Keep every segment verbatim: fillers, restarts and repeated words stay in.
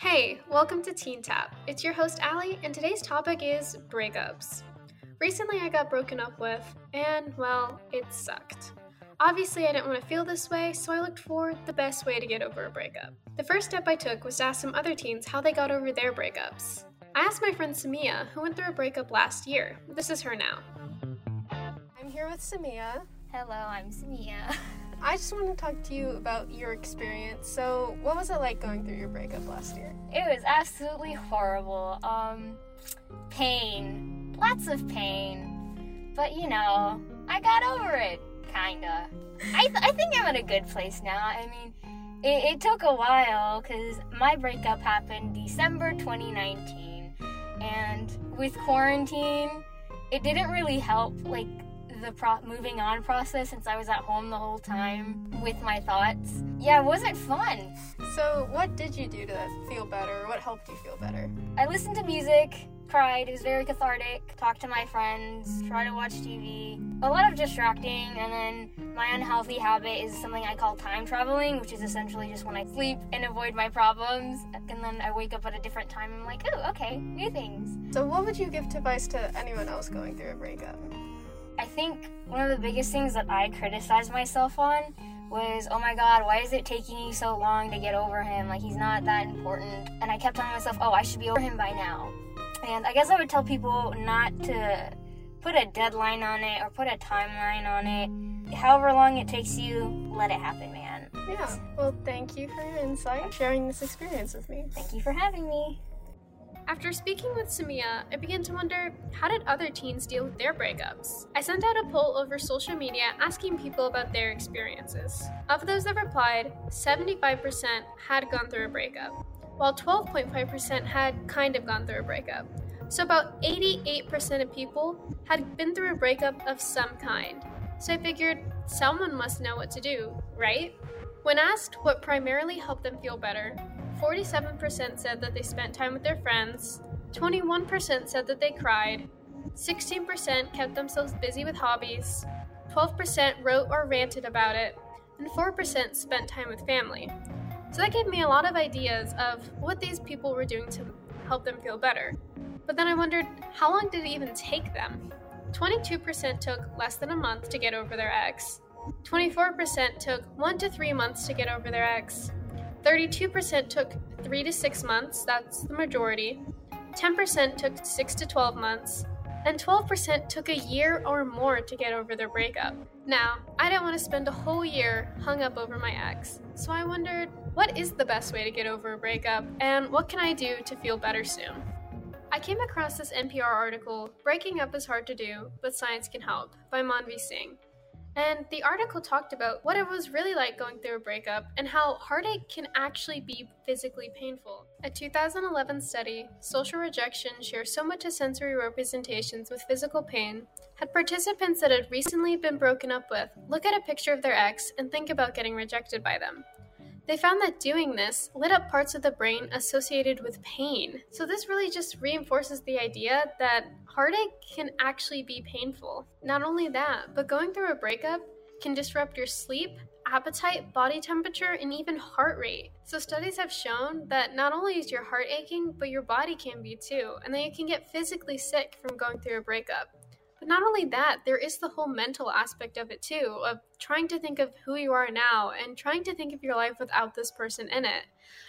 Hey, welcome to Teen Tap. It's your host, Allie, and today's topic is breakups. Recently, I got broken up with, and, well, it sucked. Obviously, I didn't want to feel this way, so I looked for the best way to get over a breakup. The first step I took was to ask some other teens how they got over their breakups. I asked my friend Samia, who went through a breakup last year. This is her now. I'm here with Samia. Hello, I'm Samia. I just want to talk to you about your experience. So, what was it like going through your breakup last year? It was absolutely horrible. Um, pain. Lots of pain. But, you know, I got over it, kinda. I, th- I think I'm in a good place now. I mean, it, it took a while because my breakup happened December twenty nineteen. And with quarantine, it didn't really help, like, the pro- moving on process since I was at home the whole time with my thoughts. Yeah, it wasn't fun. So what did you do to feel better? What helped you feel better? I listened to music, cried, it was very cathartic, talked to my friends, tried to watch T V, a lot of distracting, and then my unhealthy habit is something I call time traveling, which is essentially just when I sleep and avoid my problems, and then I wake up at a different time and I'm like, oh, okay, new things. So what would you give advice to anyone else going through a breakup? I think one of the biggest things that I criticized myself on was, oh my god, why is it taking you so long to get over him? Like, he's not that important. And I kept telling myself, oh, I should be over him by now. And I guess I would tell people not to put a deadline on it or put a timeline on it. However long it takes you, let it happen, man. Yeah, well, thank you for your insight and sharing this experience with me. Thank you for having me. After speaking with Samia, I began to wonder, how did other teens deal with their breakups? I sent out a poll over social media asking people about their experiences. Of those that replied, seventy-five percent had gone through a breakup, while twelve point five percent had kind of gone through a breakup. So about eighty-eight percent of people had been through a breakup of some kind. So I figured someone must know what to do, right? When asked what primarily helped them feel better, forty-seven percent said that they spent time with their friends, twenty-one percent said that they cried, sixteen percent kept themselves busy with hobbies, twelve percent wrote or ranted about it, and four percent spent time with family. So that gave me a lot of ideas of what these people were doing to help them feel better. But then I wondered, how long did it even take them? twenty-two percent took less than a month to get over their ex, twenty-four percent took one to three months to get over their ex, thirty-two percent took three to six months, that's the majority, ten percent took six to twelve months, and twelve percent took a year or more to get over their breakup. Now, I didn't want to spend a whole year hung up over my ex, so I wondered, what is the best way to get over a breakup, and what can I do to feel better soon? I came across this N P R article, Breaking Up is Hard to Do, but Science Can Help, by Manvi Singh. And the article talked about what it was really like going through a breakup and how heartache can actually be physically painful. A two thousand eleven study, Social Rejection Shares So Much of Sensory Representations with Physical Pain, had participants that had recently been broken up with look at a picture of their ex and think about getting rejected by them. They found that doing this lit up parts of the brain associated with pain. So this really just reinforces the idea that heartache can actually be painful. Not only that, but going through a breakup can disrupt your sleep, appetite, body temperature, and even heart rate. So studies have shown that not only is your heart aching, but your body can be too, and that you can get physically sick from going through a breakup. But not only that, there is the whole mental aspect of it too, of trying to think of who you are now and trying to think of your life without this person in it.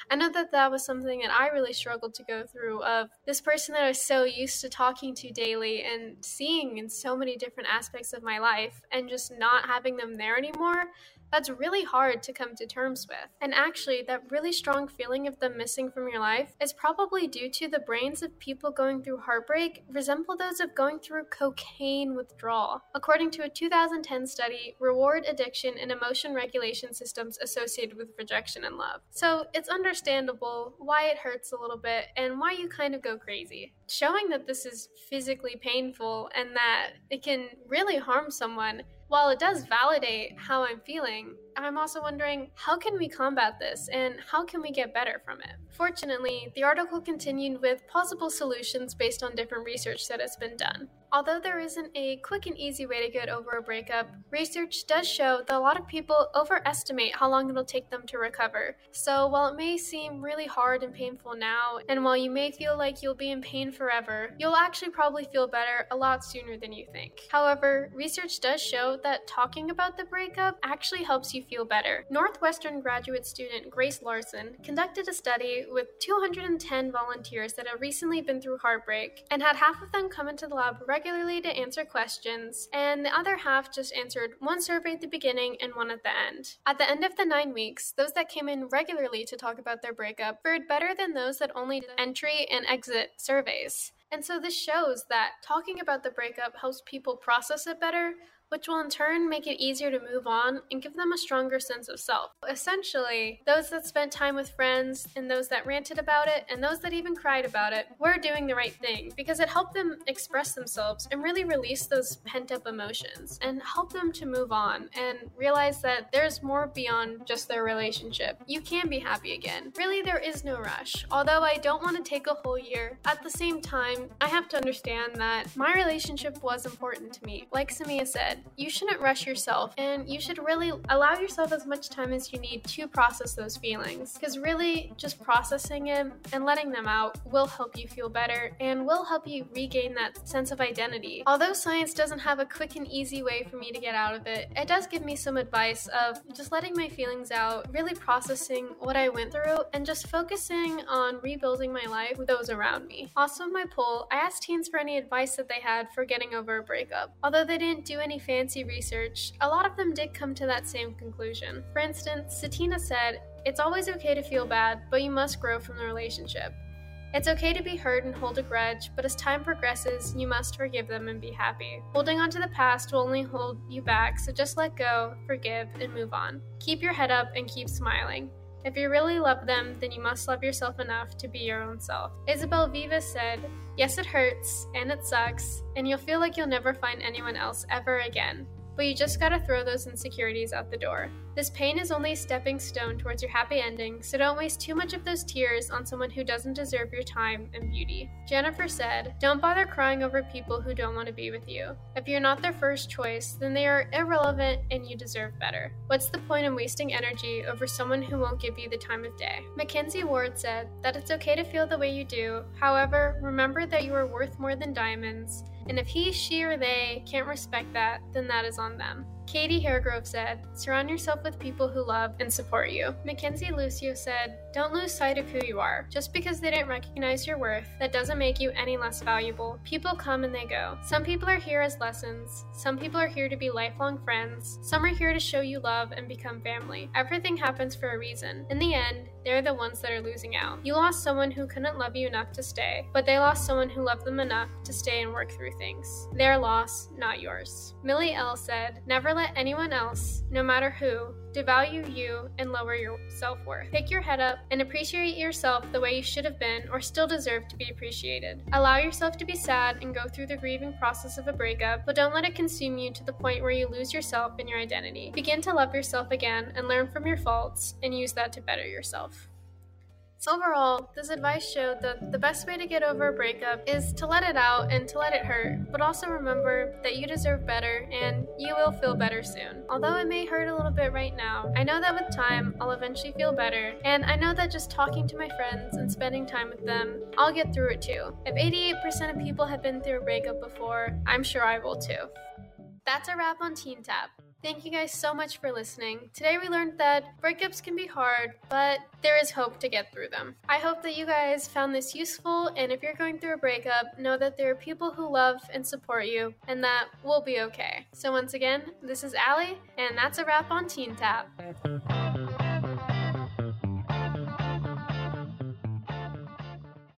I know that that was something that I really struggled to go through, of this person that I was so used to talking to daily and seeing in so many different aspects of my life, and just not having them there anymore. That's really hard to come to terms with. And actually, that really strong feeling of them missing from your life is probably due to the brains of people going through heartbreak resemble those of going through cocaine withdrawal. According to a two thousand ten study, Reward, Addiction, and Emotion Regulation Systems Associated with Rejection and Love. So it's understandable why it hurts a little bit and why you kind of go crazy. Showing that this is physically painful and that it can really harm someone, while it does validate how I'm feeling, I'm also wondering, how can we combat this and how can we get better from it? Fortunately, the article continued with possible solutions based on different research that has been done. Although there isn't a quick and easy way to get over a breakup, research does show that a lot of people overestimate how long it'll take them to recover. So while it may seem really hard and painful now, and while you may feel like you'll be in pain forever, you'll actually probably feel better a lot sooner than you think. However, research does show that talking about the breakup actually helps you feel better. Northwestern graduate student Grace Larson conducted a study with two hundred ten volunteers that had recently been through heartbreak, and had half of them come into the lab regularly to answer questions, and the other half just answered one survey at the beginning and one at the end. At the end of the nine weeks, those that came in regularly to talk about their breakup fared better than those that only did entry and exit surveys. And so this shows that talking about the breakup helps people process it better, which will in turn make it easier to move on and give them a stronger sense of self. Essentially, those that spent time with friends and those that ranted about it and those that even cried about it were doing the right thing because it helped them express themselves and really release those pent-up emotions and help them to move on and realize that there's more beyond just their relationship. You can be happy again. Really, there is no rush. Although I don't want to take a whole year, at the same time, I have to understand that my relationship was important to me. Like Samia said, you shouldn't rush yourself, and you should really allow yourself as much time as you need to process those feelings, because really just processing them and letting them out will help you feel better and will help you regain that sense of identity. Although science doesn't have a quick and easy way for me to get out of it, it does give me some advice of just letting my feelings out, really processing what I went through, and just focusing on rebuilding my life with those around me. Also in my poll, I asked teens for any advice that they had for getting over a breakup. Although they didn't do any fancy research, a lot of them did come to that same conclusion. For instance, Satina said, "It's always okay to feel bad, but you must grow from the relationship. It's okay to be hurt and hold a grudge, but as time progresses, you must forgive them and be happy. Holding on to the past will only hold you back, so just let go, forgive, and move on. Keep your head up and keep smiling. If you really love them, then you must love yourself enough to be your own self." Isabel Vivas said, "Yes, it hurts, and it sucks, and you'll feel like you'll never find anyone else ever again. But you just gotta throw those insecurities out the door. This pain is only a stepping stone towards your happy ending, so don't waste too much of those tears on someone who doesn't deserve your time and beauty." Jennifer said, "Don't bother crying over people who don't want to be with you. If you're not their first choice, then they are irrelevant and you deserve better. What's the point in wasting energy over someone who won't give you the time of day?" Mackenzie Ward said that it's okay to feel the way you do. However, remember that you are worth more than diamonds, and if he, she, or they can't respect that, then that is on them. Katie Hargrove said, "Surround yourself with people who love and support you." Mackenzie Lucio said, "Don't lose sight of who you are. Just because they didn't recognize your worth, that doesn't make you any less valuable. People come and they go. Some people are here as lessons. Some people are here to be lifelong friends. Some are here to show you love and become family. Everything happens for a reason. In the end, they're the ones that are losing out. You lost someone who couldn't love you enough to stay, but they lost someone who loved them enough to stay and work through things. Their loss, not yours." Millie L. said, "Never let Let anyone else, no matter who, devalue you and lower your self-worth. Pick your head up and appreciate yourself the way you should have been or still deserve to be appreciated. Allow yourself to be sad and go through the grieving process of a breakup, but don't let it consume you to the point where you lose yourself and your identity. Begin to love yourself again and learn from your faults and use that to better yourself." So overall, this advice showed that the best way to get over a breakup is to let it out and to let it hurt, but also remember that you deserve better and you will feel better soon. Although it may hurt a little bit right now, I know that with time, I'll eventually feel better, and I know that just talking to my friends and spending time with them, I'll get through it too. If eighty-eight percent of people have been through a breakup before, I'm sure I will too. That's a wrap on Teen Tap. Thank you guys so much for listening. Today we learned that breakups can be hard, but there is hope to get through them. I hope that you guys found this useful, and if you're going through a breakup, know that there are people who love and support you, and that we'll be okay. So once again, this is Allie, and that's a wrap on Teen Tap.